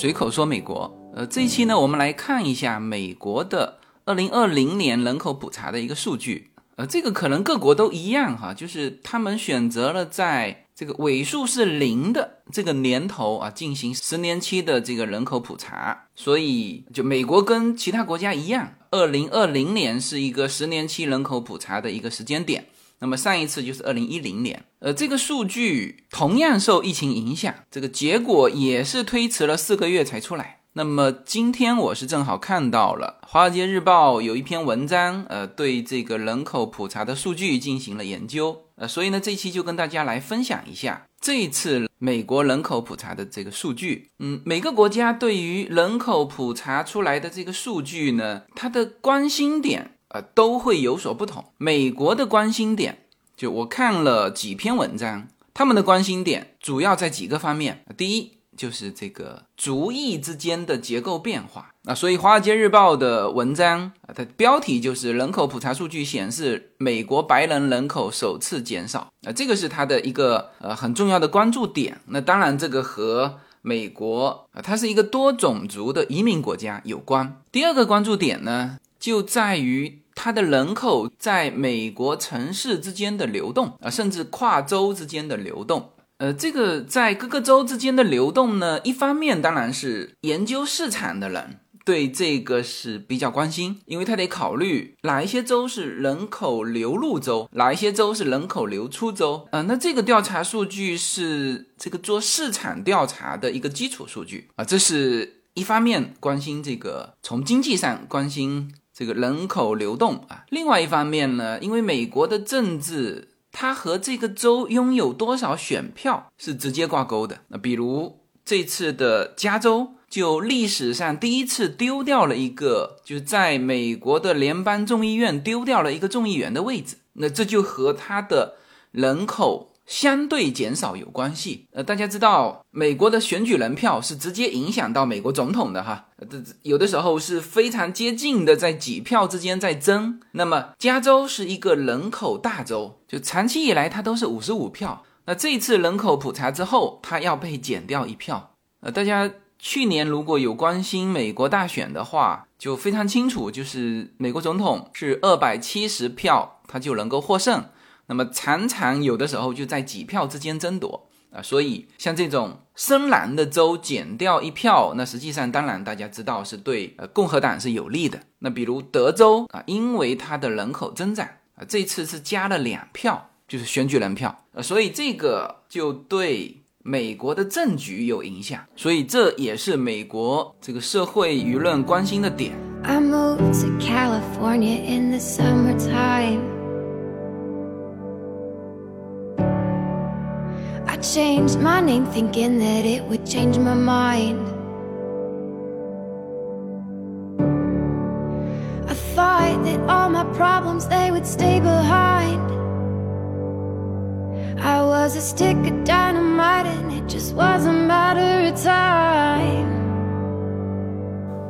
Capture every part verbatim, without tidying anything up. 随口说美国，呃，这一期呢，我们来看一下美国的二零二零年人口普查的一个数据。呃，这个可能各国都一样哈，就是他们选择了在这个尾数是零的这个年头啊，进行十年期的这个人口普查。所以就美国跟其他国家一样，二零二零年是一个十年期人口普查的一个时间点。那么上一次就是二零一零年，呃，这个数据同样受疫情影响，这个结果也是推迟了四个月才出来。那么今天我是正好看到了《华尔街日报》有一篇文章，呃，对这个人口普查的数据进行了研究，呃，所以呢，这期就跟大家来分享一下这一次美国人口普查的这个数据。嗯，每个国家对于人口普查出来的这个数据呢，它的关心点呃，都会有所不同。美国的关心点，就我看了几篇文章，他们的关心点主要在几个方面。第一，就是这个族裔之间的结构变化。啊，所以《华尔街日报》的文章，啊，它标题就是人口普查数据显示美国白人人口首次减少。啊，这个是它的一个呃很重要的关注点。那当然，这个和美国啊，它是一个多种族的移民国家有关。第二个关注点呢，就在于它的人口在美国城市之间的流动，啊，甚至跨州之间的流动。呃，这个在各个州之间的流动呢，一方面当然是研究市场的人对这个是比较关心，因为他得考虑哪一些州是人口流入州，哪一些州是人口流出州。呃，那这个调查数据是这个做市场调查的一个基础数据啊，呃，这是一方面关心这个从经济上关心这个人口流动啊，另外一方面呢，因为美国的政治它和这个州拥有多少选票是直接挂钩的。那比如这次的加州就历史上第一次丢掉了一个，就是在美国的联邦众议院丢掉了一个众议员的位置，那这就和它的人口相对减少有关系。呃，大家知道美国的选举人票是直接影响到美国总统的哈，呃，有的时候是非常接近的，在几票之间在争。那么加州是一个人口大州，就长期以来它都是五十五票，那这一次人口普查之后它要被减掉一票。呃，大家去年如果有关心美国大选的话就非常清楚，就是美国总统是二百七十票他就能够获胜，那么常常有的时候就在几票之间争夺啊，所以像这种深蓝的州减掉一票，那实际上当然大家知道是对呃共和党是有利的。那比如德州啊，因为它的人口增长啊，这次是加了两票，就是选举人票啊，所以这个就对美国的政局有影响，所以这也是美国这个社会舆论关心的点。I moved to California in the summertime.Changed my name thinking that it would change my mind. I thought that all my problems they would stay behind. I was a stick of dynamite and it just was a matter of time.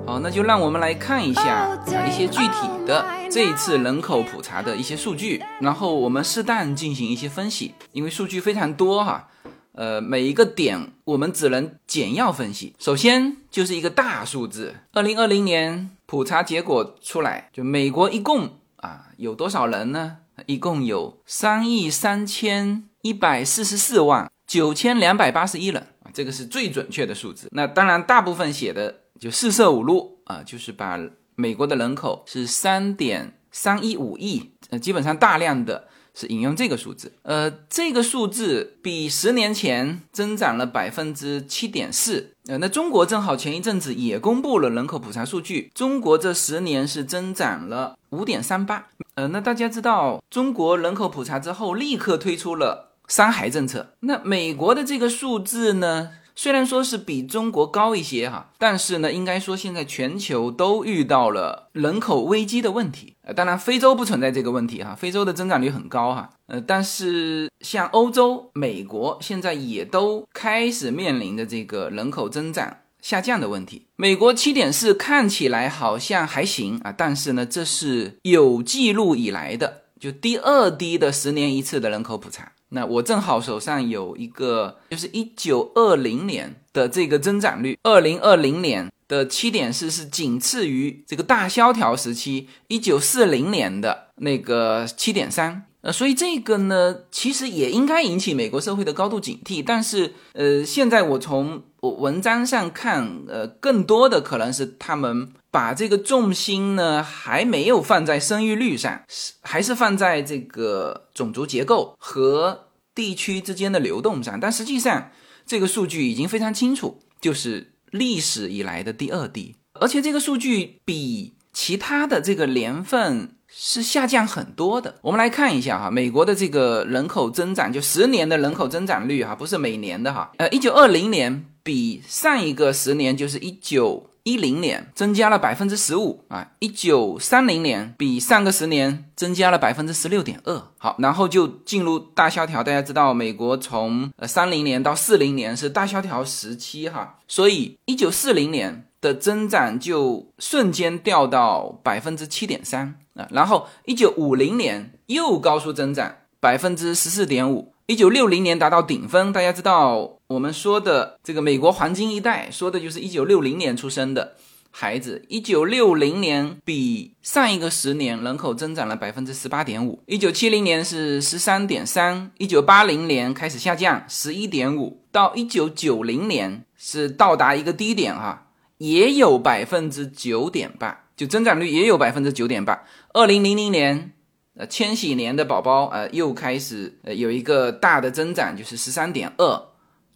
好，那就让我们来看一下一些具体的这一次人口普查的一些数据，然后我们适当进行一些分析，因为数据非常多哈。呃，每一个点我们只能简要分析。首先就是一个大数字，二零二零年普查结果出来，就美国一共啊有多少人呢？一共有三亿三千一百四十四万九千二百八十一人，这个是最准确的数字。那当然大部分写的就四舍五入啊，就是把美国的人口是 三点三一五亿、呃、基本上大量的是引用这个数字。呃，这个数字比十年前增长了 百分之七点四。 呃，那中国正好前一阵子也公布了人口普查数据，中国这十年是增长了 百分之五点三八。 呃，那大家知道中国人口普查之后立刻推出了三孩政策，那美国的这个数字呢虽然说是比中国高一些哈，但是呢应该说现在全球都遇到了人口危机的问题。呃，当然非洲不存在这个问题哈，非洲的增长率很高哈。呃，但是像欧洲、美国现在也都开始面临着这个人口增长下降的问题。美国 七点四 看起来好像还行啊，但是呢这是有记录以来的就第二低的十年一次的人口普查。那我正好手上有一个就是一九二零年的这个增长率，二零二零年的 七点四 是仅次于这个大萧条时期一九四零年的那个 七点三。呃，所以这个呢其实也应该引起美国社会的高度警惕，但是呃，现在我从我文章上看，呃，更多的可能是他们把这个重心呢还没有放在生育率上，还是放在这个种族结构和地区之间的流动上，但实际上这个数据已经非常清楚，就是历史以来的第二低，而且这个数据比其他的这个年份是下降很多的。我们来看一下哈，美国的这个人口增长，就十年的人口增长率哈，不是每年的哈。呃，一九二零年比上一个十年就是一九一零年增加了 百分之十五 啊，一九三零年比上个十年增加了 百分之十六点二。 好，然后就进入大萧条，大家知道美国从三零年到四零年是大萧条时期哈，所以一九四零年的增长就瞬间掉到 百分之七点三， 然后一九五零年又高速增长 百分之十四点五， 一九六零年达到顶峰，大家知道我们说的这个美国黄金一代说的就是一九六零年出生的孩子，一九六零年比上一个十年人口增长了 百分之十八点五， 一九七零年是 十三点三， 一九八零年开始下降 十一点五， 到一九九零年是到达一个低点哈，也有 百分之九点八， 就增长率也有 百分之九点八。 二零零零年呃，千禧年的宝宝呃又开始、呃、有一个大的增长，就是 十三点二，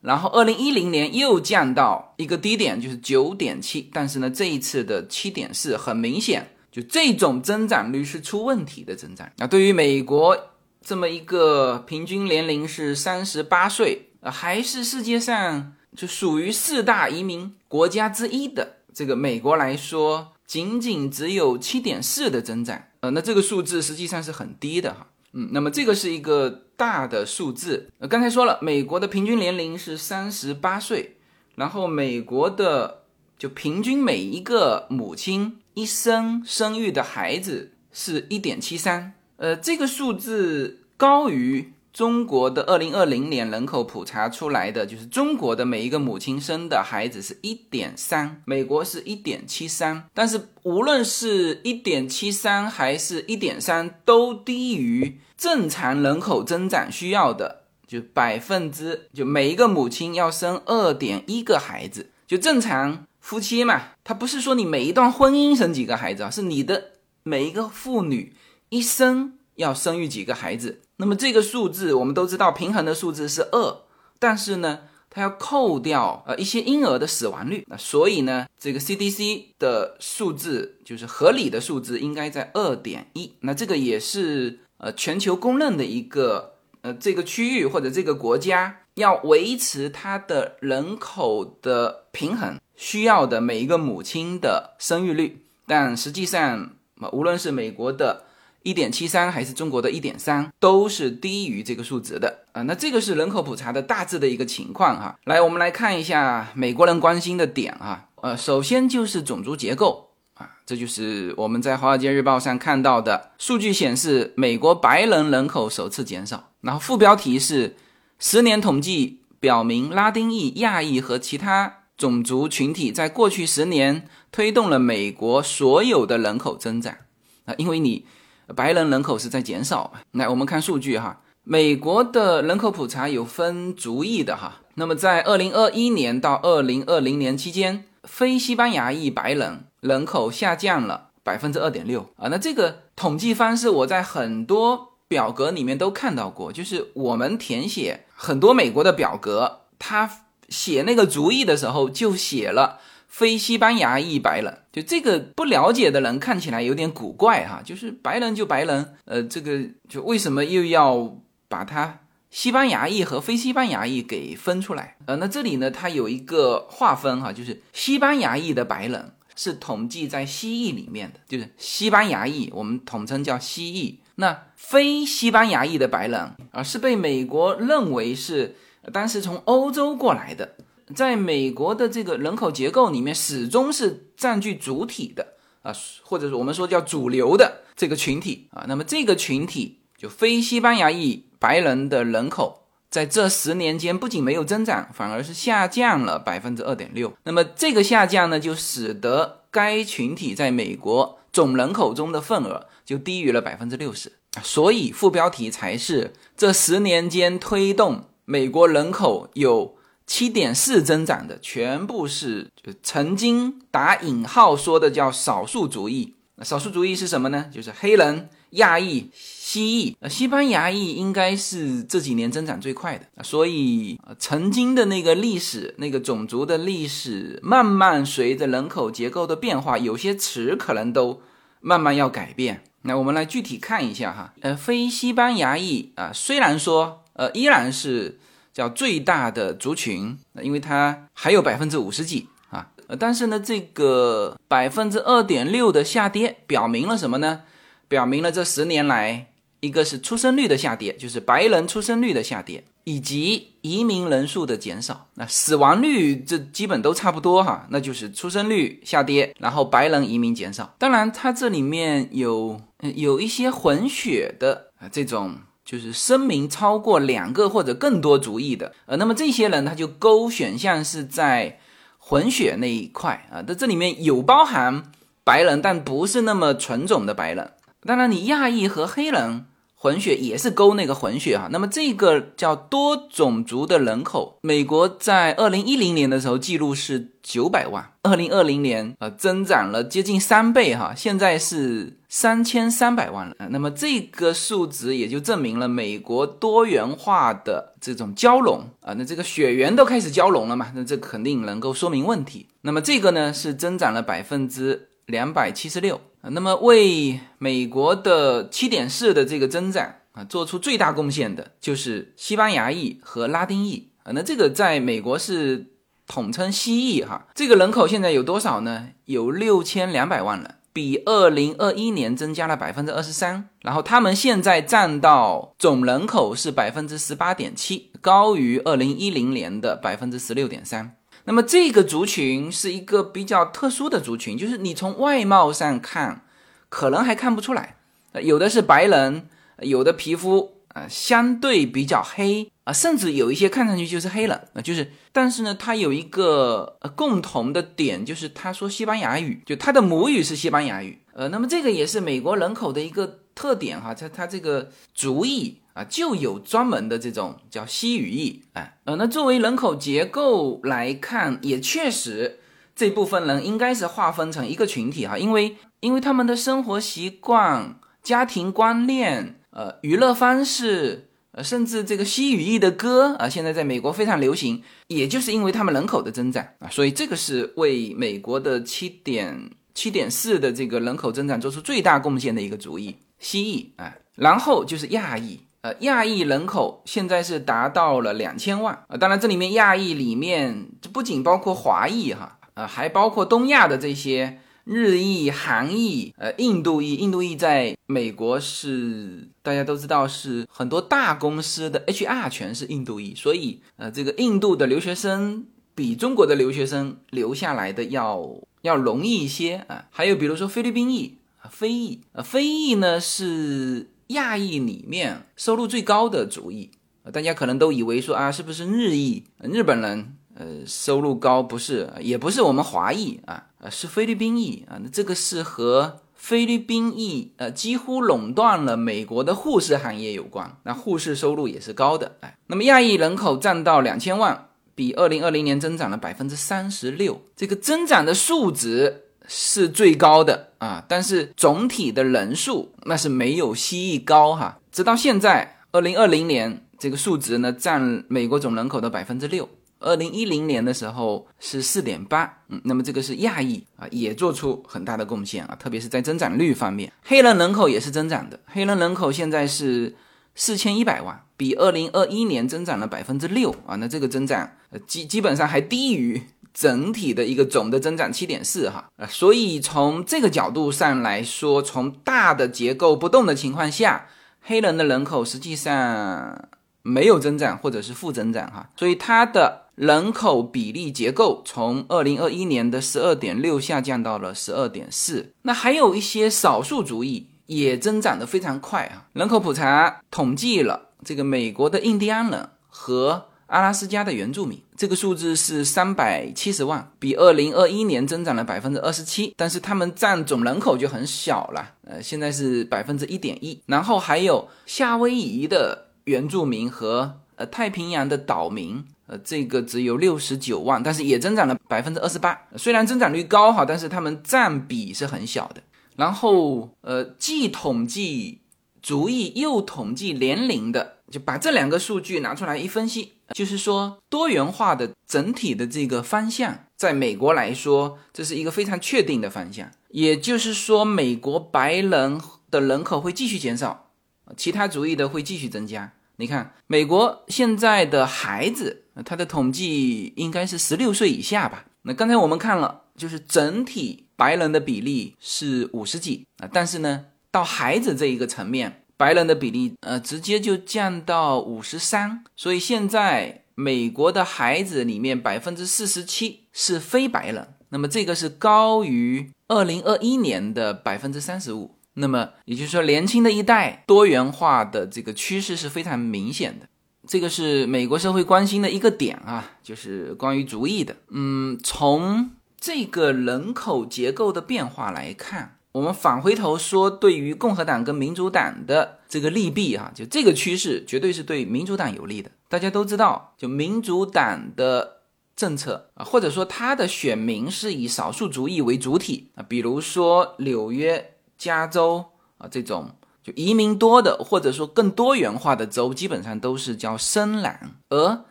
然后二零一零年又降到一个低点，就是 九点七， 但是呢这一次的 七点四 很明显就这种增长率是出问题的增长。那对于美国这么一个平均年龄是三十八岁、呃、还是世界上就属于四大移民国家之一的这个美国来说，仅仅只有 七点四 的增长，呃，那这个数字实际上是很低的哈。嗯，那么这个是一个大的数字。呃，刚才说了，美国的平均年龄是三十八岁，然后美国的就平均每一个母亲一生生育的孩子是 一点七三， 呃，这个数字高于中国的二零二零年人口普查出来的，就是中国的每一个母亲生的孩子是 一点三， 美国是 一点七三， 但是无论是 一点七三 还是 一点三 都低于正常人口增长需要的，就百分之就每一个母亲要生 二点一 个孩子，就正常夫妻嘛，他不是说你每一段婚姻生几个孩子啊，是你的每一个妇女一生要生育几个孩子。那么这个数字我们都知道平衡的数字是二，但是呢它要扣掉呃一些婴儿的死亡率，那所以呢这个 C D C 的数字就是合理的数字应该在 二点一， 那这个也是呃全球公认的一个呃这个区域或者这个国家要维持它的人口的平衡需要的每一个母亲的生育率，但实际上无论是美国的一点七三 还是中国的 一点三 都是低于这个数值的、呃、那这个是人口普查的大致的一个情况哈。来我们来看一下美国人关心的点哈，呃，首先就是种族结构啊，这就是我们在华尔街日报上看到的数据显示美国白人人口首次减少，然后副标题是十年统计表明拉丁裔、亚裔和其他种族群体在过去十年推动了美国所有的人口增长、呃、因为你白人人口是在减少。来我们看数据哈，美国的人口普查有分族裔的哈，那么在二零二一年到二零二零年期间非西班牙裔白人人口下降了 百分之二点六 啊，那这个统计方式我在很多表格里面都看到过，就是我们填写很多美国的表格，他写那个族裔的时候就写了非西班牙裔白人，就这个不了解的人看起来有点古怪哈，就是白人就白人，呃，这个就为什么又要把它西班牙裔和非西班牙裔给分出来？呃，那这里呢，它有一个划分哈，就是西班牙裔的白人是统计在西裔里面的，就是西班牙裔，我们统称叫西裔。那非西班牙裔的白人啊、呃，是被美国认为是当时从欧洲过来的。在美国的这个人口结构里面始终是占据主体的啊，或者我们说叫主流的这个群体啊，那么这个群体就非西班牙裔白人的人口在这十年间不仅没有增长，反而是下降了 百分之二点六。 那么这个下降呢，就使得该群体在美国总人口中的份额就低于了 百分之六十。 所以副标题才是这十年间推动美国人口有 百分之七点四 增长的全部是曾经打引号说的叫少数族裔。少数族裔是什么呢？就是黑人、亚裔、西裔，西班牙裔应该是这几年增长最快的。所以曾经的那个历史，那个种族的历史，慢慢随着人口结构的变化，有些词可能都慢慢要改变。那我们来具体看一下哈，呃，非西班牙裔啊，虽然说呃依然是叫最大的族群，因为它还有百分之五十几啊，但是呢，这个百分之二点六的下跌表明了什么呢？表明了这十年来，一个是出生率的下跌，就是白人出生率的下跌，以及移民人数的减少。那死亡率这基本都差不多哈，那就是出生率下跌，然后白人移民减少。当然，它这里面有有一些混血的这种，就是声明超过两个或者更多族裔的，呃，那么这些人他就勾选项是在混血那一块啊，这里面有包含白人，但不是那么纯种的白人。当然你亚裔和黑人混血也是勾那个混血啊。那么这个叫多种族的人口，美国在二零一零年的时候记录是九百万，二零二零年呃增长了接近三倍哈，现在是三千三百万了。那么这个数值也就证明了美国多元化的这种交融啊，那这个血缘都开始交融了嘛，那这肯定能够说明问题。那么这个呢是增长了 百分之二百七十六。那么为美国的 百分之七点四 的这个增长啊做出最大贡献的就是西班牙裔和拉丁裔啊，那这个在美国是统称西裔哈。这个人口现在有多少呢？有六千两百万人，比二零二一年增加了 百分之二十三， 然后他们现在占到总人口是 百分之十八点七， 高于二零一零年的 百分之十六点三。那么这个族群是一个比较特殊的族群，就是你从外貌上看可能还看不出来，有的是白人，有的皮肤、呃、相对比较黑、呃、甚至有一些看上去就是黑人、呃、就是但是呢他有一个、呃、共同的点，就是他说西班牙语，就他的母语是西班牙语。呃，那么这个也是美国人口的一个特点哈，他他这个族裔啊，就有专门的这种叫西语裔啊，呃，那作为人口结构来看，也确实这部分人应该是划分成一个群体哈，因为因为他们的生活习惯、家庭观念、呃，娱乐方式，呃，甚至这个西语裔的歌啊，现在在美国非常流行，也就是因为他们人口的增长啊，所以这个是为美国的七点七点四的这个人口增长做出最大贡献的一个族裔，西裔啊，然后就是亚裔。呃，亚裔人口现在是达到了两千万、呃、当然这里面亚裔里面不仅包括华裔哈，呃，还包括东亚的这些日裔、韩裔、呃，印度裔。印度裔在美国是大家都知道是很多大公司的 H R 全是印度裔，所以呃，这个印度的留学生比中国的留学生留下来的要要容易一些啊、呃。还有比如说菲律宾裔、呃、非裔、呃、非裔呢是亚裔里面收入最高的族裔，大家可能都以为说啊，是不是日裔、日本人呃收入高？不是，也不是我们华裔啊，是菲律宾裔啊。这个是和菲律宾裔呃几乎垄断了美国的护士行业有关，那护士收入也是高的。哎，那么亚裔人口占到两千万，比二零二零年增长了 百分之三十六， 这个增长的数值是最高的啊，但是总体的人数那是没有西裔高哈。直到现在二零二零年这个数值呢占美国总人口的 百分之六， 二零一零年的时候是 四点八、嗯、那么这个是亚裔啊，也做出很大的贡献啊，特别是在增长率方面。黑人人口也是增长的，黑人人口现在是四千一百万，比二零二一年增长了 百分之六 啊，那这个增长、呃、基, 基本上还低于整体的一个总的增长 七点四 哈，所以从这个角度上来说，从大的结构不动的情况下，黑人的人口实际上没有增长或者是负增长哈，所以它的人口比例结构从二零二一年的 十二点六 下降到了 十二点四。 那还有一些少数族裔也增长得非常快啊。人口普查统计了这个美国的印第安人和阿拉斯加的原住民，这个数字是三百七十万，比二零二一年增长了 百分之二十七， 但是他们占总人口就很小了，呃，现在是 百分之一点一。 然后还有夏威夷的原住民和呃太平洋的岛民，呃，这个只有六十九万，但是也增长了 百分之二十八， 虽然增长率高哈，但是他们占比是很小的。然后呃，既统计族裔又统计年龄的，就把这两个数据拿出来一分析，就是说多元化的整体的这个方向在美国来说这是一个非常确定的方向，也就是说美国白人的人口会继续减少，其他族裔的会继续增加。你看美国现在的孩子，他的统计应该是十六岁以下吧，那刚才我们看了就是整体白人的比例是五十几，但是呢到孩子这一个层面白人的比例呃，直接就降到五十三，所以现在美国的孩子里面 百分之四十七 是非白人，那么这个是高于二零二一年的 百分之三十五， 那么也就是说年轻的一代多元化的这个趋势是非常明显的。这个是美国社会关心的一个点啊，就是关于族裔的。嗯，从这个人口结构的变化来看，我们返回头说对于共和党跟民主党的这个利弊啊，就这个趋势绝对是对民主党有利的。大家都知道就民主党的政策啊，或者说他的选民是以少数族裔为主体啊，比如说纽约、加州啊这种就移民多的或者说更多元化的州基本上都是叫深蓝，而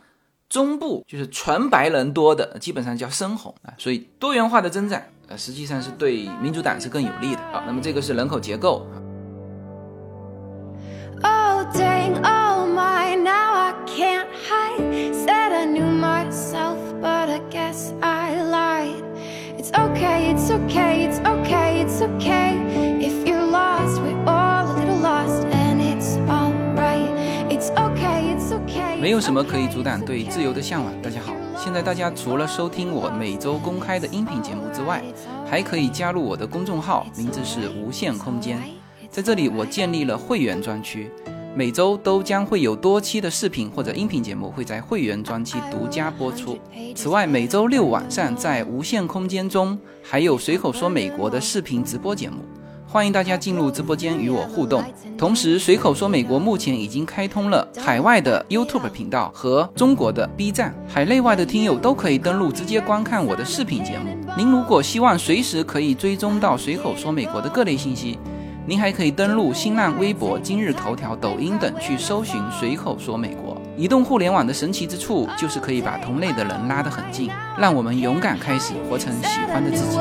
中部就是纯白人多的基本上叫深红啊，所以多元化的增长呃，实际上是对民主党是更有利的。好，那么这个是人口结构。 Oh dang oh my now I can't hide Said I knew myself but I guess I lied It's okay, it's okay, it's okay, it's okay If you're lost, we're all a little lost And it's alright It's okay, it's okay 没有什么可以阻挡对自由的向往。大家好，现在大家除了收听我每周公开的音频节目之外，还可以加入我的公众号，名字是无限空间。在这里我建立了会员专区，每周都将会有多期的视频或者音频节目会在会员专区独家播出。此外每周六晚上在无限空间中还有随口说美国的视频直播节目，欢迎大家进入直播间与我互动。同时随口说美国目前已经开通了海外的 YouTube 频道和中国的 B 站，海内外的听友都可以登录直接观看我的视频节目。您如果希望随时可以追踪到随口说美国的各类信息，您还可以登录新浪微博、今日头条、抖音等去搜寻随口说美国。移动互联网的神奇之处就是可以把同类的人拉得很近，让我们勇敢开始活成喜欢的自己。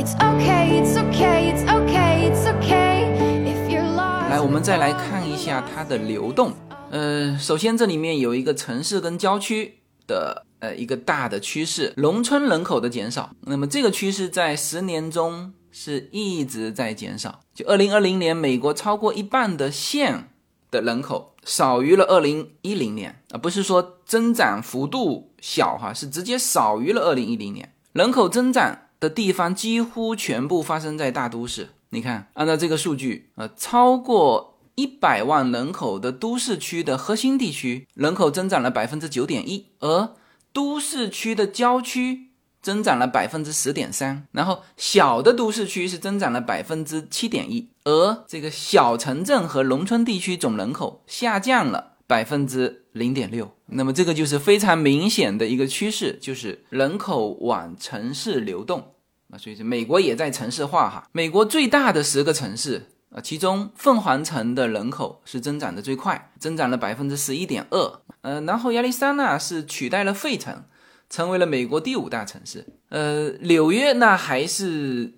It's okay, it's okay, it's okay, it's okay, if you're lost. 来，我们再来看一下它的流动。呃，首先这里面有一个城市跟郊区的呃一个大的趋势，农村人口的减少。那么这个趋势在十年中是一直在减少。就二零二零年，美国超过一半的县的人口少于了二零一零年，而不是说增长幅度小哈，是直接少于了二零一零年。人口增长的地方几乎全部发生在大都市。你看按照这个数据，呃，超过一百万人口的都市区的核心地区人口增长了 百分之九点一， 而都市区的郊区增长了 百分之十点三， 然后小的都市区是增长了 百分之七点一， 而这个小城镇和农村地区总人口下降了 百分之零点六。 那么这个就是非常明显的一个趋势，就是人口往城市流动。所以美国也在城市化哈。美国最大的十个城市，其中凤凰城的人口是增长的最快，增长了 百分之十一点二。 呃，然后亚利桑那是取代了费城，成为了美国第五大城市。呃，纽约那还是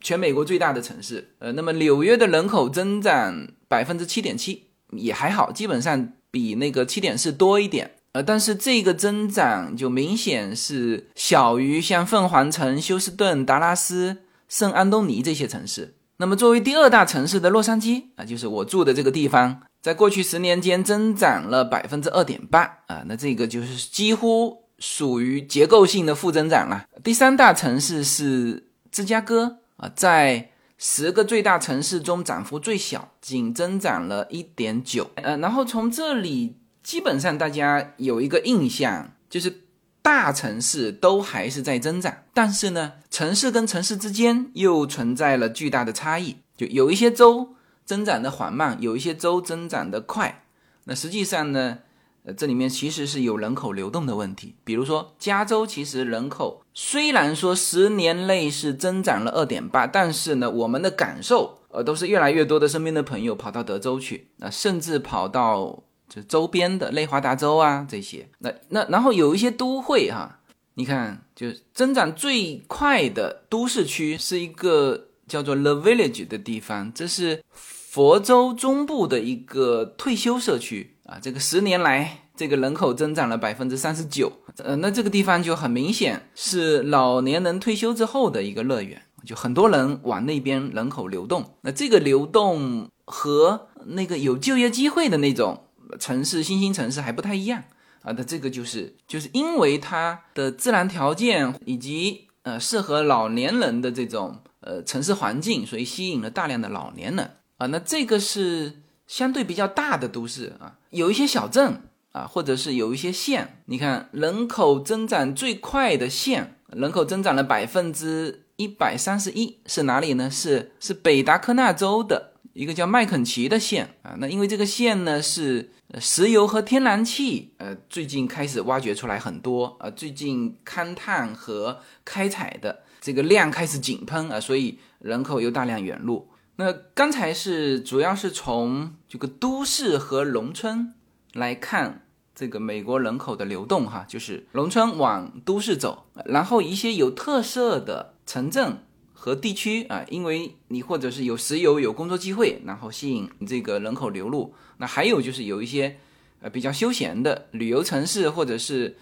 全美国最大的城市。呃，那么纽约的人口增长 百分之七点七， 也还好，基本上比那个 七点四 多一点，呃，但是这个增长就明显是小于像凤凰城、休斯顿、达拉斯、圣安东尼这些城市。那么作为第二大城市的洛杉矶啊，就是我住的这个地方，在过去十年间增长了 百分之二点八 啊，那这个就是几乎属于结构性的负增长了。第三大城市是芝加哥，啊，在十个最大城市中涨幅最小，仅增长了 一点九。 呃，然后从这里基本上大家有一个印象，就是大城市都还是在增长，但是呢城市跟城市之间又存在了巨大的差异，就有一些州增长的缓慢，有一些州增长的快。那实际上呢，呃，这里面其实是有人口流动的问题。比如说加州其实人口虽然说十年内是增长了 二点八， 但是呢我们的感受呃都是越来越多的身边的朋友跑到德州去，那、呃、甚至跑到就周边的内华达州啊这些。那那然后有一些都会哈、啊，你看就增长最快的都市区是一个叫做 The Village 的地方，这是佛州中部的一个退休社区啊，这个十年来这个人口增长了 百分之三十九， 呃，那这个地方就很明显是老年人退休之后的一个乐园，就很多人往那边人口流动。那这个流动和那个有就业机会的那种城市新兴城市还不太一样啊，那这个就是就是因为它的自然条件以及呃适合老年人的这种呃城市环境，所以吸引了大量的老年人啊。那这个是相对比较大的都市啊，有一些小镇啊，或者是有一些县，你看人口增长最快的县，人口增长了 百分之一百三十一， 是哪里呢？是是北达科纳州的一个叫麦肯齐的县啊。那因为这个县呢是石油和天然气呃最近开始挖掘出来很多啊，最近勘探和开采的这个量开始井喷啊，所以人口又大量涌入。那刚才是主要是从这个都市和农村来看这个美国人口的流动哈，就是农村往都市走，然后一些有特色的城镇和地区啊，因为你或者是有石油有工作机会，然后吸引这个人口流入。那还有就是有一些呃比较休闲的旅游城市，或者是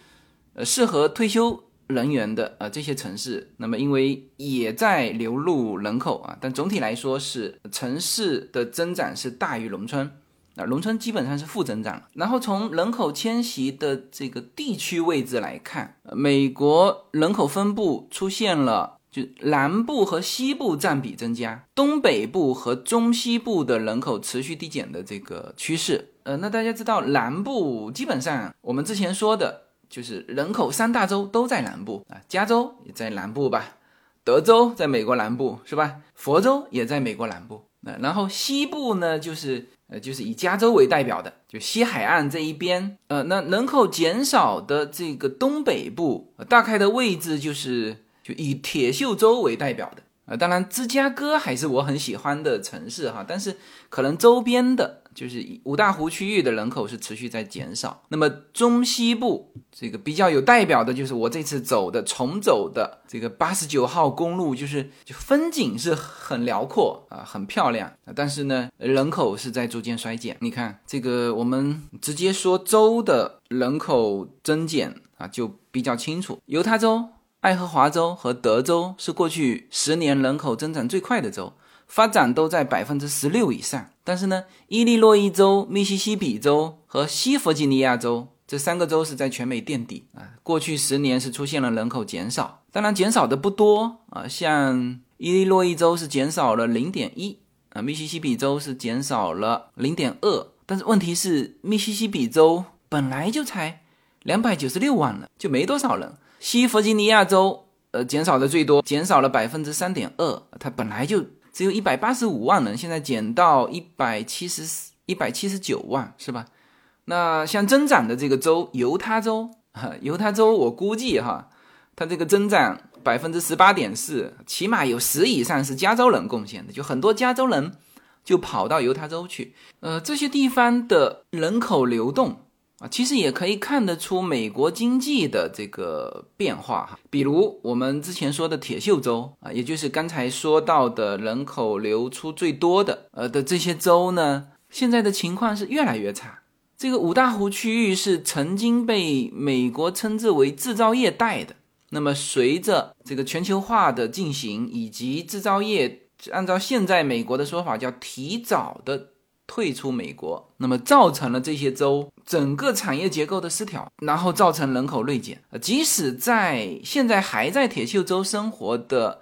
呃适合退休人员的呃这些城市，那么因为也在流入人口啊，但总体来说是城市的增长是大于农村。那农村基本上是负增长了。然后从人口迁徙的这个地区位置来看，美国人口分布出现了就南部和西部占比增加，东北部和中西部的人口持续递减的这个趋势。呃，那大家知道南部基本上我们之前说的就是人口三大洲都在南部啊，加州也在南部吧，德州在美国南部是吧，佛州也在美国南部。那然后西部呢，就是呃就是以加州为代表的，就西海岸这一边。呃，那人口减少的这个东北部、呃、大概的位置就是就以铁锈州为代表的。呃，当然芝加哥还是我很喜欢的城市哈，但是可能周边的。就是五大湖区域的人口是持续在减少。那么中西部这个比较有代表的就是我这次走的重走的这个八十九号公路，就是就风景是很辽阔啊，很漂亮，但是呢人口是在逐渐衰减。你看这个我们直接说州的人口增减啊，就比较清楚。犹他州、爱荷华州和德州是过去十年人口增长最快的州，发展都在 百分之十六 以上。但是呢伊利诺伊州、密西西比州和西弗吉尼亚州这三个州是在全美垫底啊，过去十年是出现了人口减少，当然减少的不多啊，像伊利诺伊州是减少了 零点一 啊，密西西比州是减少了 零点二。 但是问题是密西西比州本来就才两百九十六万了，就没多少人。西弗吉尼亚州呃减少的最多，减少了 百分之三点二， 它本来就只有一百八十五万人，现在减到一百七十九万是吧。那像增长的这个州犹他州，犹他州我估计哈，它这个增长 百分之十八点四 起码有十以上是加州人贡献的，就很多加州人就跑到犹他州去。呃，这些地方的人口流动啊，其实也可以看得出美国经济的这个变化。比如我们之前说的铁锈州啊，也就是刚才说到的人口流出最多的呃的这些州呢，现在的情况是越来越差。这个五大湖区域是曾经被美国称之为制造业带的，那么随着这个全球化的进行，以及制造业按照现在美国的说法叫提早的退出美国，那么造成了这些州整个产业结构的失调，然后造成人口锐减。即使在现在还在铁锈州生活的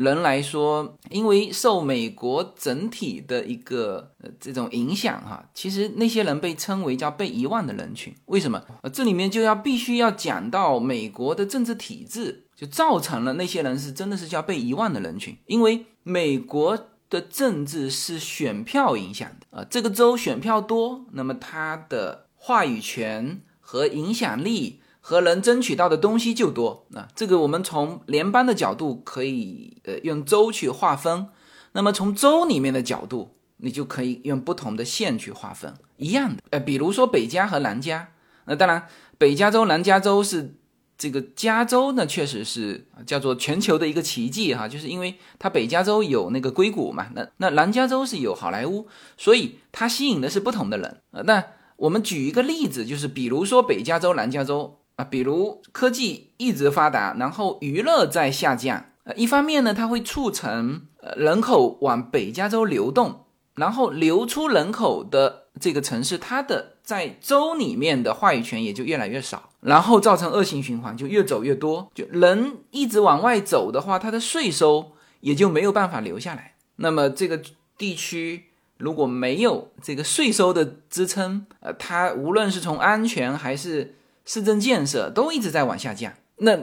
人来说，因为受美国整体的一个、呃、这种影响啊，其实那些人被称为叫被遗忘的人群。为什么、呃、这里面就要必须要讲到美国的政治体制就造成了那些人是真的是叫被遗忘的人群。因为美国的政治是选票影响的、呃、这个州选票多，那么它的话语权和影响力和能争取到的东西就多、啊、这个我们从联邦的角度可以、呃、用州去划分，那么从州里面的角度你就可以用不同的县去划分一样的、呃、比如说北加和南加、呃、当然北加州南加州是这个加州呢确实是叫做全球的一个奇迹哈，就是因为它北加州有那个硅谷嘛，那那南加州是有好莱坞，所以它吸引的是不同的人、呃、那我们举一个例子，就是比如说北加州南加州比如科技一直发达，然后娱乐在下降，一方面呢它会促成人口往北加州流动，然后流出人口的这个城市它的在州里面的话语权也就越来越少，然后造成恶性循环，就越走越多，就人一直往外走的话，它的税收也就没有办法留下来，那么这个地区如果没有这个税收的支撑，它无论是从安全还是市政建设都一直在往下降，那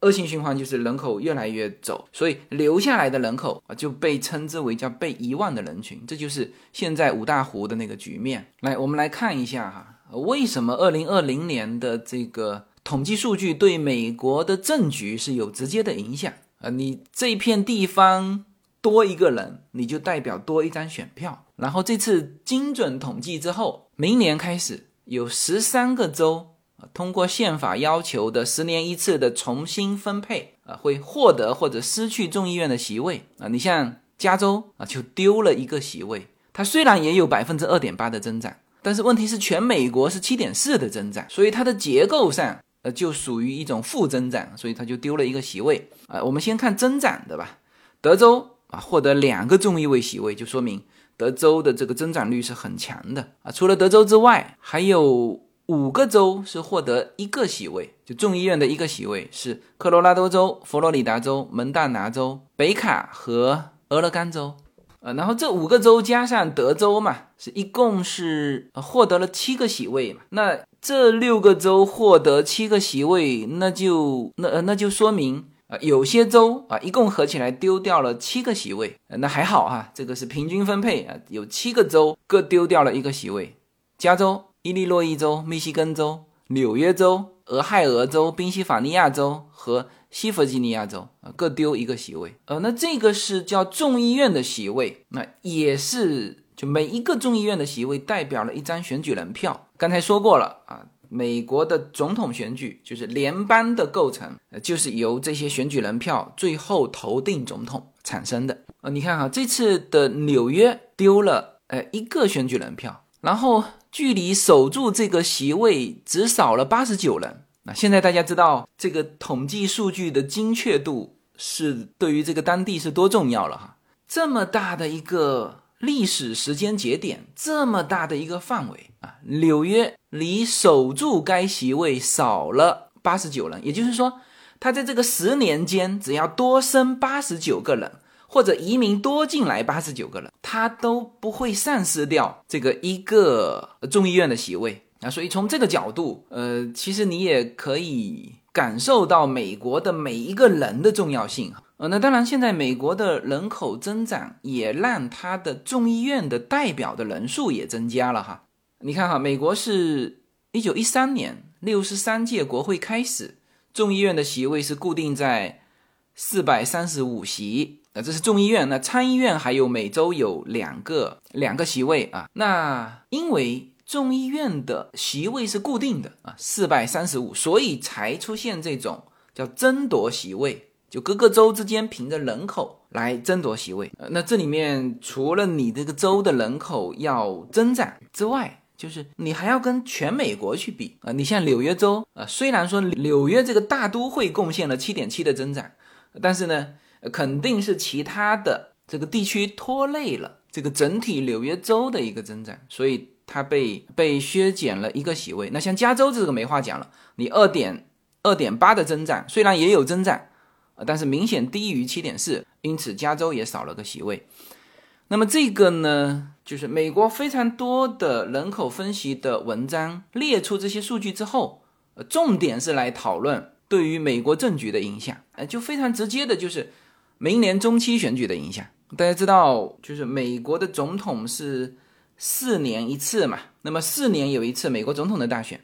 恶性循环就是人口越来越走，所以留下来的人口就被称之为叫被遗忘的人群，这就是现在五大湖的那个局面。来，我们来看一下哈，为什么二零二零年的这个统计数据对美国的政局是有直接的影响。呃，你这片地方多一个人，你就代表多一张选票，然后这次精准统计之后，明年开始有十三个州通过宪法要求的十年一次的重新分配、啊、会获得或者失去众议院的席位、啊、你像加州、啊、就丢了一个席位，它虽然也有 百分之二点八 的增长，但是问题是全美国是 百分之七点四 的增长，所以它的结构上、啊、就属于一种负增长，所以它就丢了一个席位、啊、我们先看增长的吧。德州、啊、获得两个众议位席位，就说明德州的这个增长率是很强的、啊、除了德州之外还有五个州是获得一个席位，就众议院的一个席位，是科罗拉多州、佛罗里达州、蒙大拿州、北卡和俄勒冈州、呃、然后这五个州加上德州嘛，是一共是、呃、获得了七个席位嘛。那这六个州获得七个席位，那就 那,、呃、那就说明、呃、有些州、呃、一共合起来丢掉了七个席位、呃、那还好啊，这个是平均分配、呃、有七个州各丢掉了一个席位。加州、伊利诺伊州、密西根州、纽约州、俄亥俄州、宾夕法尼亚州和西弗吉尼亚州各丢一个席位。呃，那这个是叫众议院的席位，那也是就每一个众议院的席位代表了一张选举人票。刚才说过了啊，美国的总统选举就是联邦的构成，就是由这些选举人票最后投定总统产生的。呃，你看啊，这次的纽约丢了呃一个选举人票，然后距离守住这个席位只少了八十九人。那现在大家知道这个统计数据的精确度是对于这个当地是多重要了哈。这么大的一个历史时间节点，这么大的一个范围啊，纽约离守住该席位少了八十九人，也就是说他在这个十年间只要多生八十九个人，或者移民多进来八十九个人，他都不会丧失掉这个一个众议院的席位。啊，所以从这个角度呃，其实你也可以感受到美国的每一个人的重要性。呃，那当然现在美国的人口增长也让他的众议院的代表的人数也增加了哈。你看哈，美国是一九一三年六十三届国会开始，众议院的席位是固定在四百三十五席，这是众议院。那参议院还有每州有两个两个席位啊。那因为众议院的席位是固定的啊 ,四百三十五, 所以才出现这种叫争夺席位，就各个州之间凭着人口来争夺席位。那这里面除了你这个州的人口要增长之外，就是你还要跟全美国去比啊。你像纽约州啊，虽然说纽约这个大都会贡献了 七点七 的增长，但是呢肯定是其他的这个地区拖累了这个整体纽约州的一个增长，所以它被被削减了一个席位。那像加州这个没话讲了，你 二点八 的增长虽然也有增长，但是明显低于 七点四， 因此加州也少了个席位。那么这个呢，就是美国非常多的人口分析的文章列出这些数据之后，重点是来讨论对于美国政局的影响，就非常直接的就是明年中期选举的影响。大家知道就是美国的总统是四年一次嘛，那么四年有一次美国总统的大选，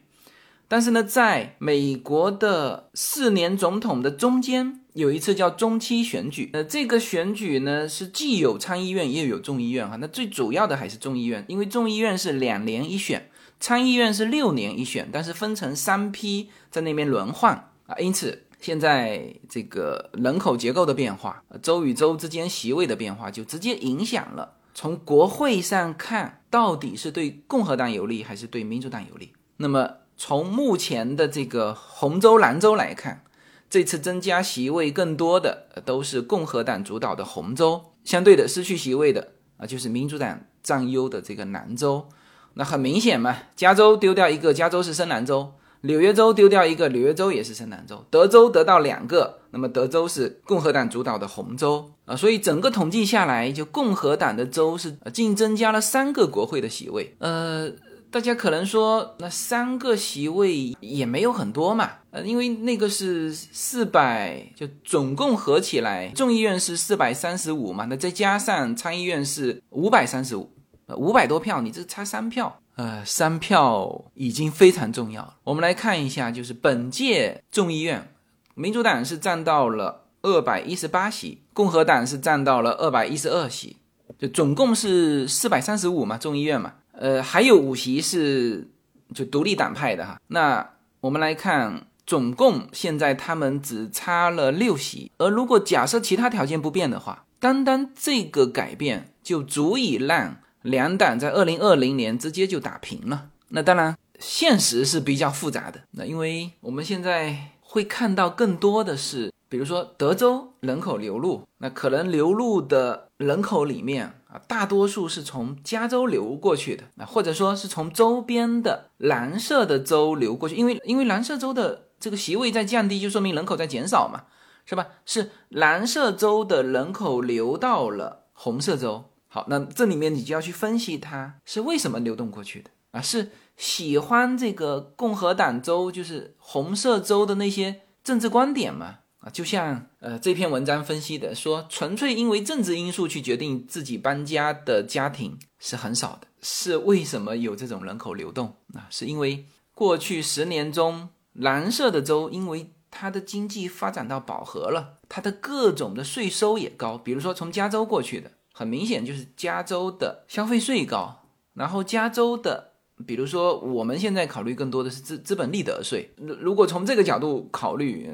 但是呢在美国的四年总统的中间有一次叫中期选举。那这个选举呢是既有参议院也有众议院哈，那最主要的还是众议院，因为众议院是两年一选，参议院是六年一选，但是分成三批在那边轮换啊。因此现在这个人口结构的变化，州与州之间席位的变化，就直接影响了从国会上看到底是对共和党有利还是对民主党有利。那么从目前的这个红州蓝州来看，这次增加席位更多的都是共和党主导的红州，相对的失去席位的啊就是民主党占优的这个蓝州。那很明显嘛，加州丢掉一个，加州是深蓝州；纽约州丢掉一个，纽约州也是深蓝州；德州得到两个，那么德州是共和党主导的红州啊。所以整个统计下来，就共和党的州是净增加了三个国会的席位。呃。大家可能说那三个席位也没有很多嘛，呃，因为那个是四百，就总共合起来众议院是四百三十五嘛，那再加上参议院是五百三十五，呃，五百多票，你这差三票，呃，三票已经非常重要了。我们来看一下，就是本届众议院，民主党是占到了二百一十八席，共和党是占到了二百一十二席，就总共是四百三十五嘛，众议院嘛。呃，还有五席是就独立党派的哈。那我们来看，总共现在他们只差了六席，而如果假设其他条件不变的话，单单这个改变就足以让两党在二零二零年直接就打平了。那当然，现实是比较复杂的，那因为我们现在会看到更多的是，比如说德州人口流入，那可能流入的人口里面大多数是从加州流过去的，或者说是从周边的蓝色的州流过去，因为因为蓝色州的这个席位在降低，就说明人口在减少嘛，是吧？是蓝色州的人口流到了红色州。好，那这里面你就要去分析它是为什么流动过去的啊？是喜欢这个共和党州，就是红色州的那些政治观点嘛？就像呃这篇文章分析的说，纯粹因为政治因素去决定自己搬家的家庭是很少的。是为什么有这种人口流动啊？是因为过去十年中，蓝色的州因为它的经济发展到饱和了，它的各种的税收也高，比如说从加州过去的，很明显就是加州的消费税高，然后加州的比如说我们现在考虑更多的是资资本利得税。如果从这个角度考虑，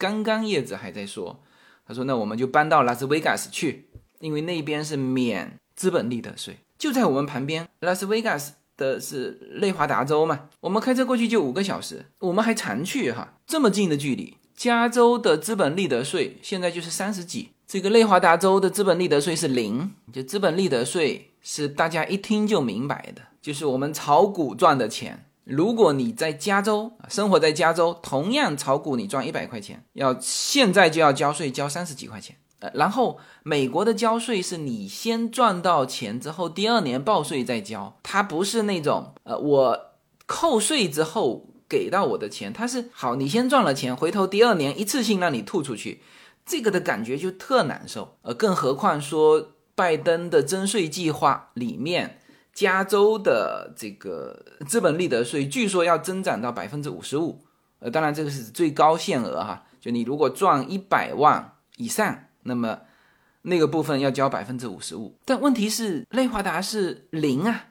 刚刚叶子还在说，他说那我们就搬到拉斯维加斯去，因为那边是免资本利得税，就在我们旁边。拉斯维加斯的是内华达州嘛，我们开车过去就五个小时，我们还常去哈，这么近的距离。加州的资本利得税现在就是三十几，这个内华达州的资本利得税是零，就资本利得税是大家一听就明白的，就是我们炒股赚的钱。如果你在加州生活，在加州同样炒股你赚一百块钱，要现在就要交税，交三十几块钱、呃、然后美国的交税是你先赚到钱之后第二年报税再交，它不是那种呃我扣税之后给到我的钱，它是好你先赚了钱，回头第二年一次性让你吐出去，这个的感觉就特难受。呃，更何况说拜登的征税计划里面，加州的这个资本利得税据说要增长到 百分之五十五， 呃，当然这个是最高限额哈，就你如果赚一百万以上，那么那个部分要交 百分之五十五。 但问题是内华达是零啊，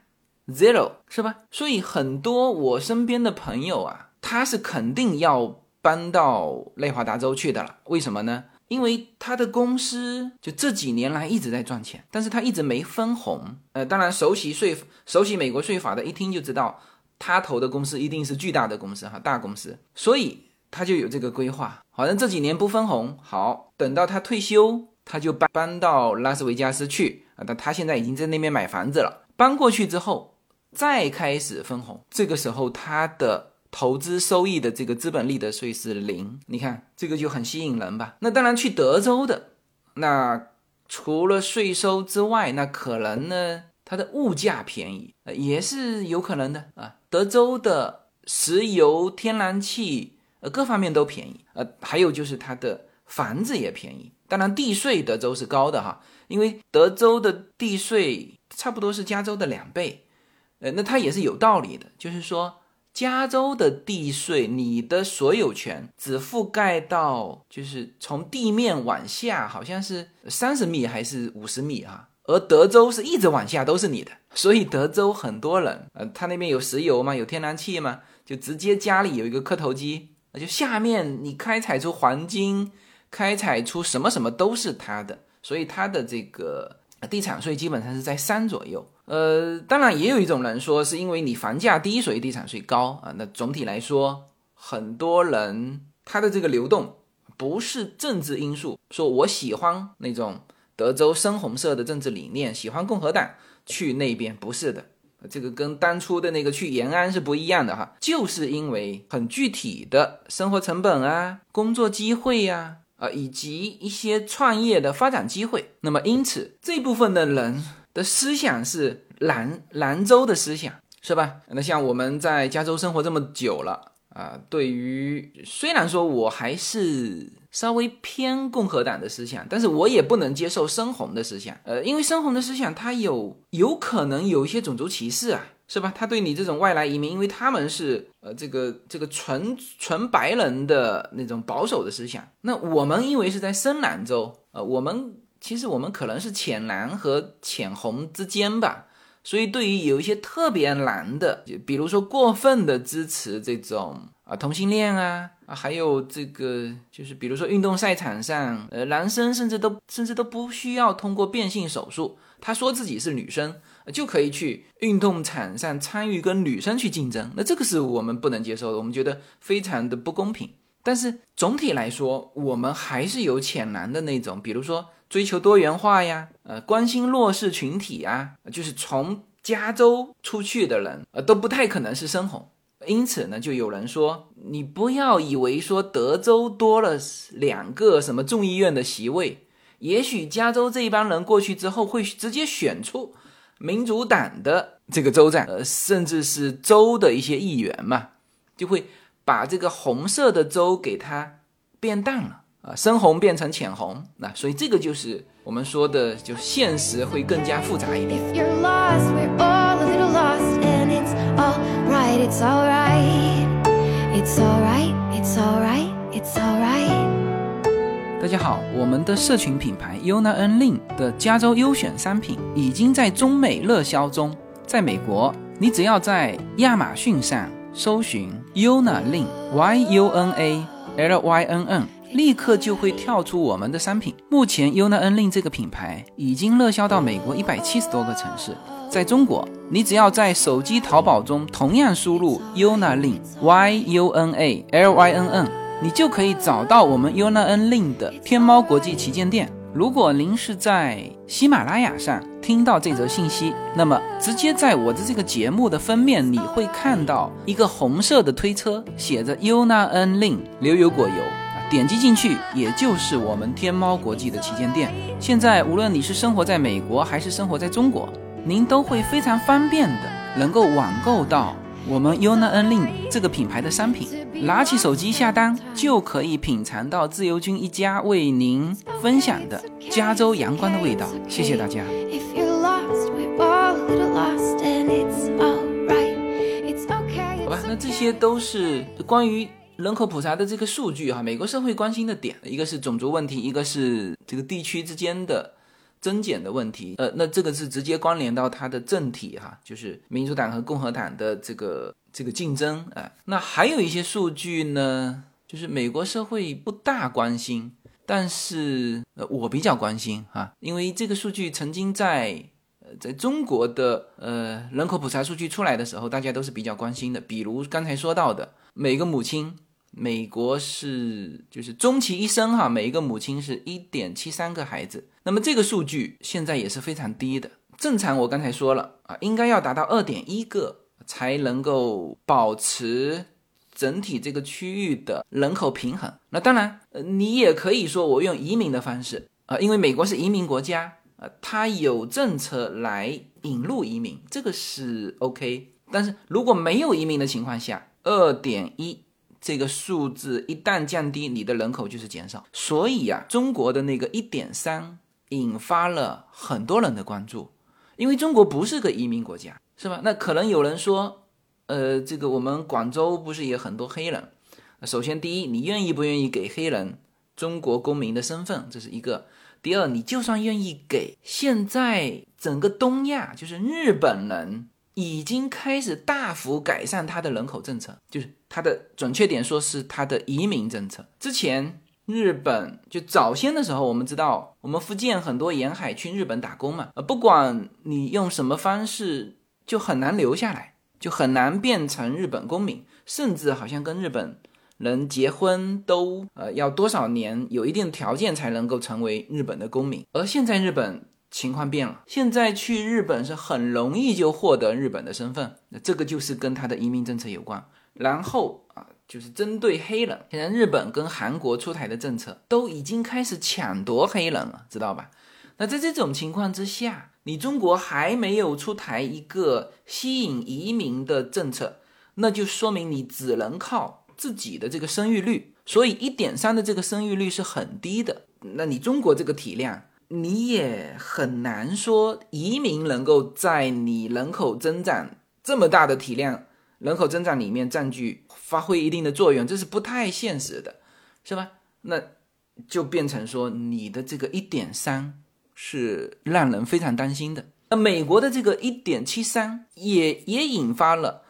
zero， 是吧？所以很多我身边的朋友啊，他是肯定要搬到内华达州去的了。为什么呢？因为他的公司就这几年来一直在赚钱，但是他一直没分红。呃，当然熟悉税熟悉美国税法的一听就知道，他投的公司一定是巨大的公司哈，大公司，所以他就有这个规划，好像这几年不分红，好，等到他退休他就搬搬到拉斯维加斯去啊。但他现在已经在那边买房子了，搬过去之后再开始分红，这个时候他的投资收益的这个资本利得税是零，你看这个就很吸引人吧。那当然去德州的，那除了税收之外，那可能呢它的物价便宜也是有可能的啊。德州的石油、天然气呃各方面都便宜，呃还有就是它的房子也便宜。当然地税德州是高的哈，因为德州的地税差不多是加州的两倍。呃那它也是有道理的，就是说加州的地税你的所有权只覆盖到就是从地面往下好像是三十米还是五十米啊，而德州是一直往下都是你的。所以德州很多人呃他那边有石油嘛，有天然气嘛，就直接家里有一个磕头机，就下面你开采出黄金，开采出什么什么都是他的，所以他的这个地产税基本上是在三左右。呃，当然也有一种人说是因为你房价低所以地产税高啊。那总体来说很多人他的这个流动不是政治因素，说我喜欢那种德州深红色的政治理念，喜欢共和党去那边，不是的，这个跟当初的那个去延安是不一样的哈，就是因为很具体的生活成本啊、工作机会啊呃，以及一些创业的发展机会。那么因此这部分的人的思想是兰兰州的思想，是吧？那像我们在加州生活这么久了啊、呃，对于虽然说我还是稍微偏共和党的思想，但是我也不能接受深红的思想，呃，因为深红的思想它有有可能有一些种族歧视啊，是吧？他对你这种外来移民，因为他们是呃这个这个纯纯白人的那种保守的思想，那我们因为是在深蓝州，呃，我们其实我们可能是浅蓝和浅红之间吧，所以对于有一些特别蓝的，比如说过分的支持这种啊、呃、同性恋啊。啊、还有这个就是比如说运动赛场上呃，男生甚至都甚至都不需要通过变性手术，他说自己是女生、呃、就可以去运动场上参与跟女生去竞争，那这个是我们不能接受的，我们觉得非常的不公平。但是总体来说我们还是有浅蓝的那种，比如说追求多元化呀，呃，关心弱势群体啊，就是从加州出去的人、呃、都不太可能是深红。因此呢，就有人说你不要以为说德州多了两个什么众议院的席位，也许加州这一帮人过去之后会直接选出民主党的这个州长、呃、甚至是州的一些议员嘛，就会把这个红色的州给它变淡了、呃、深红变成浅红。那所以这个就是我们说的就现实会更加复杂一点。 If you're lost, we're all a little lost and it's all right, it's all right.It's alright, it's alright, it's alright. 大家好，我们的社群品牌 Yuna Lynn 的加州优选商品已经在中美热销中。在美国，你只要在亚马逊上搜寻 Yuna Lynn Y U N A L Y N N， 立刻就会跳出我们的商品。目前 Yuna Lynn 这个品牌已经热销到美国一百七十多个城市。在中国，你只要在手机淘宝中同样输入 Yuna Lynn Y U N A L Y N N， 你就可以找到我们 Yuna Lynn 的天猫国际旗舰店。如果您是在喜马拉雅上听到这则信息，那么直接在我的这个节目的封面你会看到一个红色的推车，写着 Yuna Lynn 牛油果油，点击进去也就是我们天猫国际的旗舰店。现在无论你是生活在美国还是生活在中国，您都会非常方便的能够网购到我们 Yuna Lynn 这个品牌的商品，拿起手机下单就可以品尝到自由军一家为您分享的加州阳光的味道。谢谢大家。好吧，那这些都是关于人口普查的这个数据哈，美国社会关心的点，一个是种族问题，一个是这个地区之间的增减的问题。呃，那这个是直接关联到它的政体哈，就是民主党和共和党的这个这个竞争啊、呃。那还有一些数据呢，就是美国社会不大关心，但是、呃、我比较关心哈，因为这个数据曾经在。在中国的呃人口普查数据出来的时候，大家都是比较关心的。比如刚才说到的，每个母亲，美国是就是终其一生哈，每一个母亲是 一点七三 个孩子。那么这个数据现在也是非常低的。正常我刚才说了啊，应该要达到 二点一 个才能够保持整体这个区域的人口平衡。那当然你也可以说我用移民的方式、呃、因为美国是移民国家、呃、它有政策来引入移民，这个是 OK。 但是如果没有移民的情况下， 二点一 这个数字一旦降低，你的人口就是减少。所以啊，中国的那个 一点三 引发了很多人的关注，因为中国不是个移民国家，是吧？那可能有人说呃，这个我们广州不是也很多黑人。首先第一，你愿意不愿意给黑人中国公民的身份，这是一个。第二，你就算愿意给，现在整个东亚就是日本人已经开始大幅改善他的人口政策，就是他的准确点说是他的移民政策。之前日本就早先的时候，我们知道我们福建很多沿海去日本打工嘛，不管你用什么方式就很难留下来，就很难变成日本公民，甚至好像跟日本人结婚都、呃、要多少年有一定条件才能够成为日本的公民。而现在日本情况变了，现在去日本是很容易就获得日本的身份，这个就是跟他的移民政策有关。然后、啊、就是针对黑人，现在日本跟韩国出台的政策都已经开始抢夺黑人了，知道吧？那在这种情况之下，你中国还没有出台一个吸引移民的政策，那就说明你只能靠自己的这个生育率。所以 一点三 的这个生育率是很低的，那你中国这个体量，你也很难说移民能够在你人口增长这么大的体量人口增长里面占据发挥一定的作用，这是不太现实的，是吧？那就变成说你的这个 一点三是让人非常担心的。那美国的这个 一点七三 也也引发了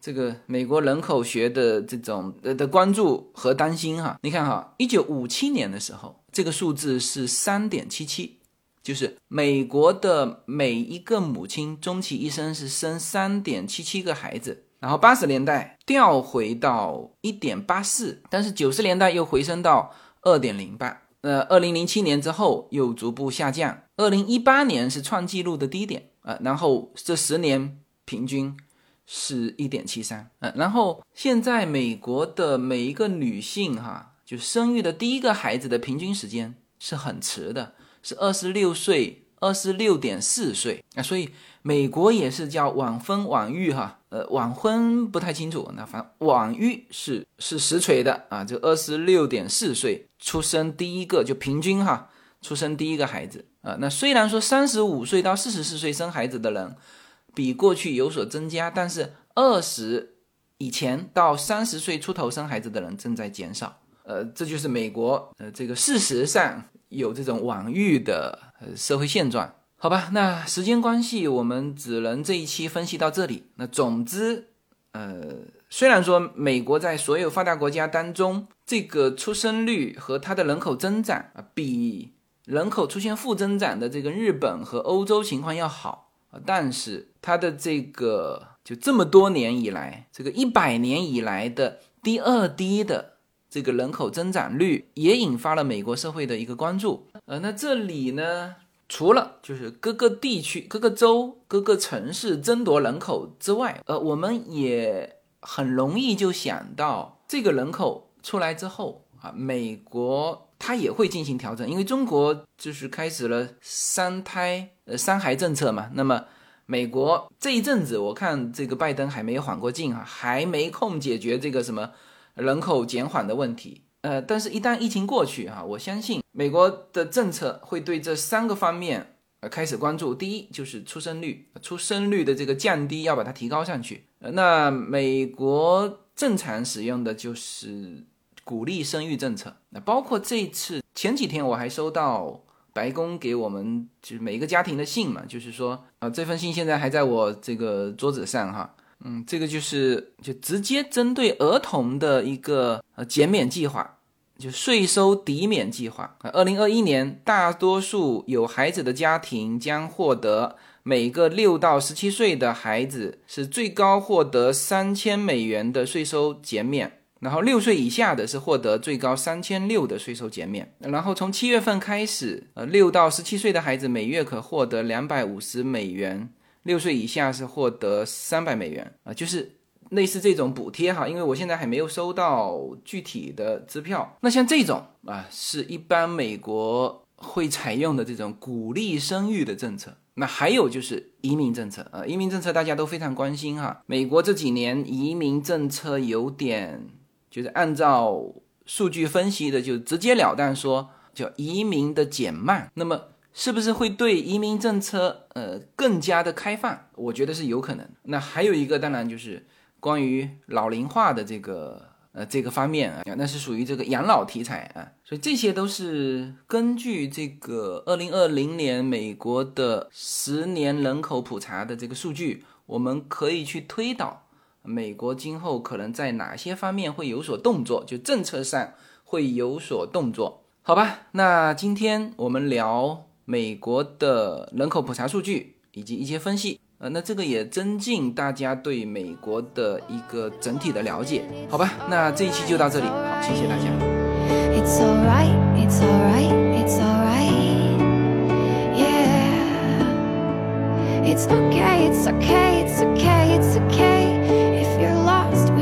这个美国人口学的这种、呃、的关注和担心哈。你看哈，一九五七年的时候这个数字是 三点七七， 就是美国的每一个母亲终其一生是生 三点七七 个孩子，然后八十年代掉回到 一点八四， 但是九十年代又回升到 二点零八，呃 ,二零零七 年之后又逐步下降 ,二零一八 年是创纪录的低点、呃、然后这十年平均是 一点七三、呃、然后现在美国的每一个女性哈，就生育的第一个孩子的平均时间是很迟的，是二十六岁 ,二十六点四岁、呃、所以美国也是叫晚婚晚育哈，呃晚婚不太清楚，那反正晚育是是实锤的啊，就 二十六点四 岁出生第一个，就平均哈出生第一个孩子啊、呃、那虽然说三十五岁到四十四岁生孩子的人比过去有所增加，但是二十以前到三十岁出头生孩子的人正在减少，呃这就是美国呃这个事实上有这种晚育的、呃、社会现状。好吧，那时间关系我们只能这一期分析到这里。那总之呃，虽然说美国在所有发达国家当中这个出生率和它的人口增长比人口出现负增长的这个日本和欧洲情况要好，但是它的这个就这么多年以来，这个一百年以来的第二低的这个人口增长率也引发了美国社会的一个关注。呃，那这里呢除了就是各个地区各个州各个城市争夺人口之外，呃，我们也很容易就想到这个人口出来之后啊，美国它也会进行调整，因为中国就是开始了三胎、呃、三孩政策嘛。那么美国这一阵子我看这个拜登还没有缓过劲、啊、还没空解决这个什么人口减缓的问题，呃，但是一旦疫情过去啊，我相信美国的政策会对这三个方面、呃、开始关注。第一就是出生率，出生率的这个降低要把它提高上去、呃、那美国正常使用的就是鼓励生育政策。那包括这次前几天我还收到白宫给我们就是每一个家庭的信嘛，就是说啊、呃，这封信现在还在我这个桌子上哈。嗯，这个就是就直接针对儿童的一个呃减免计划，就税收抵免计划。二零二一年大多数有孩子的家庭将获得每个六到十七岁的孩子是最高获得三千美元的税收减免，然后六岁以下的是获得最高三千六百的税收减免。然后从七月份开始，呃六到十七岁的孩子每月可获得两百五十美元，六岁以下是获得三百美元啊，就是类似这种补贴哈，因为我现在还没有收到具体的支票。那像这种啊，是一般美国会采用的这种鼓励生育的政策。那还有就是移民政策啊、呃，移民政策大家都非常关心哈。美国这几年移民政策有点就是按照数据分析的，就直截了当说叫移民的减慢。那么是不是会对移民政策呃更加的开放？我觉得是有可能。那还有一个当然就是关于老龄化的这个呃这个方面啊，那是属于这个养老题材啊，所以这些都是根据这个二零二零年美国的十年人口普查的这个数据，我们可以去推导美国今后可能在哪些方面会有所动作，就政策上会有所动作。好吧，那今天我们聊美国的人口普查数据以及一些分析，呃，那这个也增进大家对美国的一个整体的了解，好吧？那这一期就到这里，好，谢谢大家。It's alright, it's alright, it's alright, yeah. It's okay, it's okay, it's okay, it's okay. If you're lost.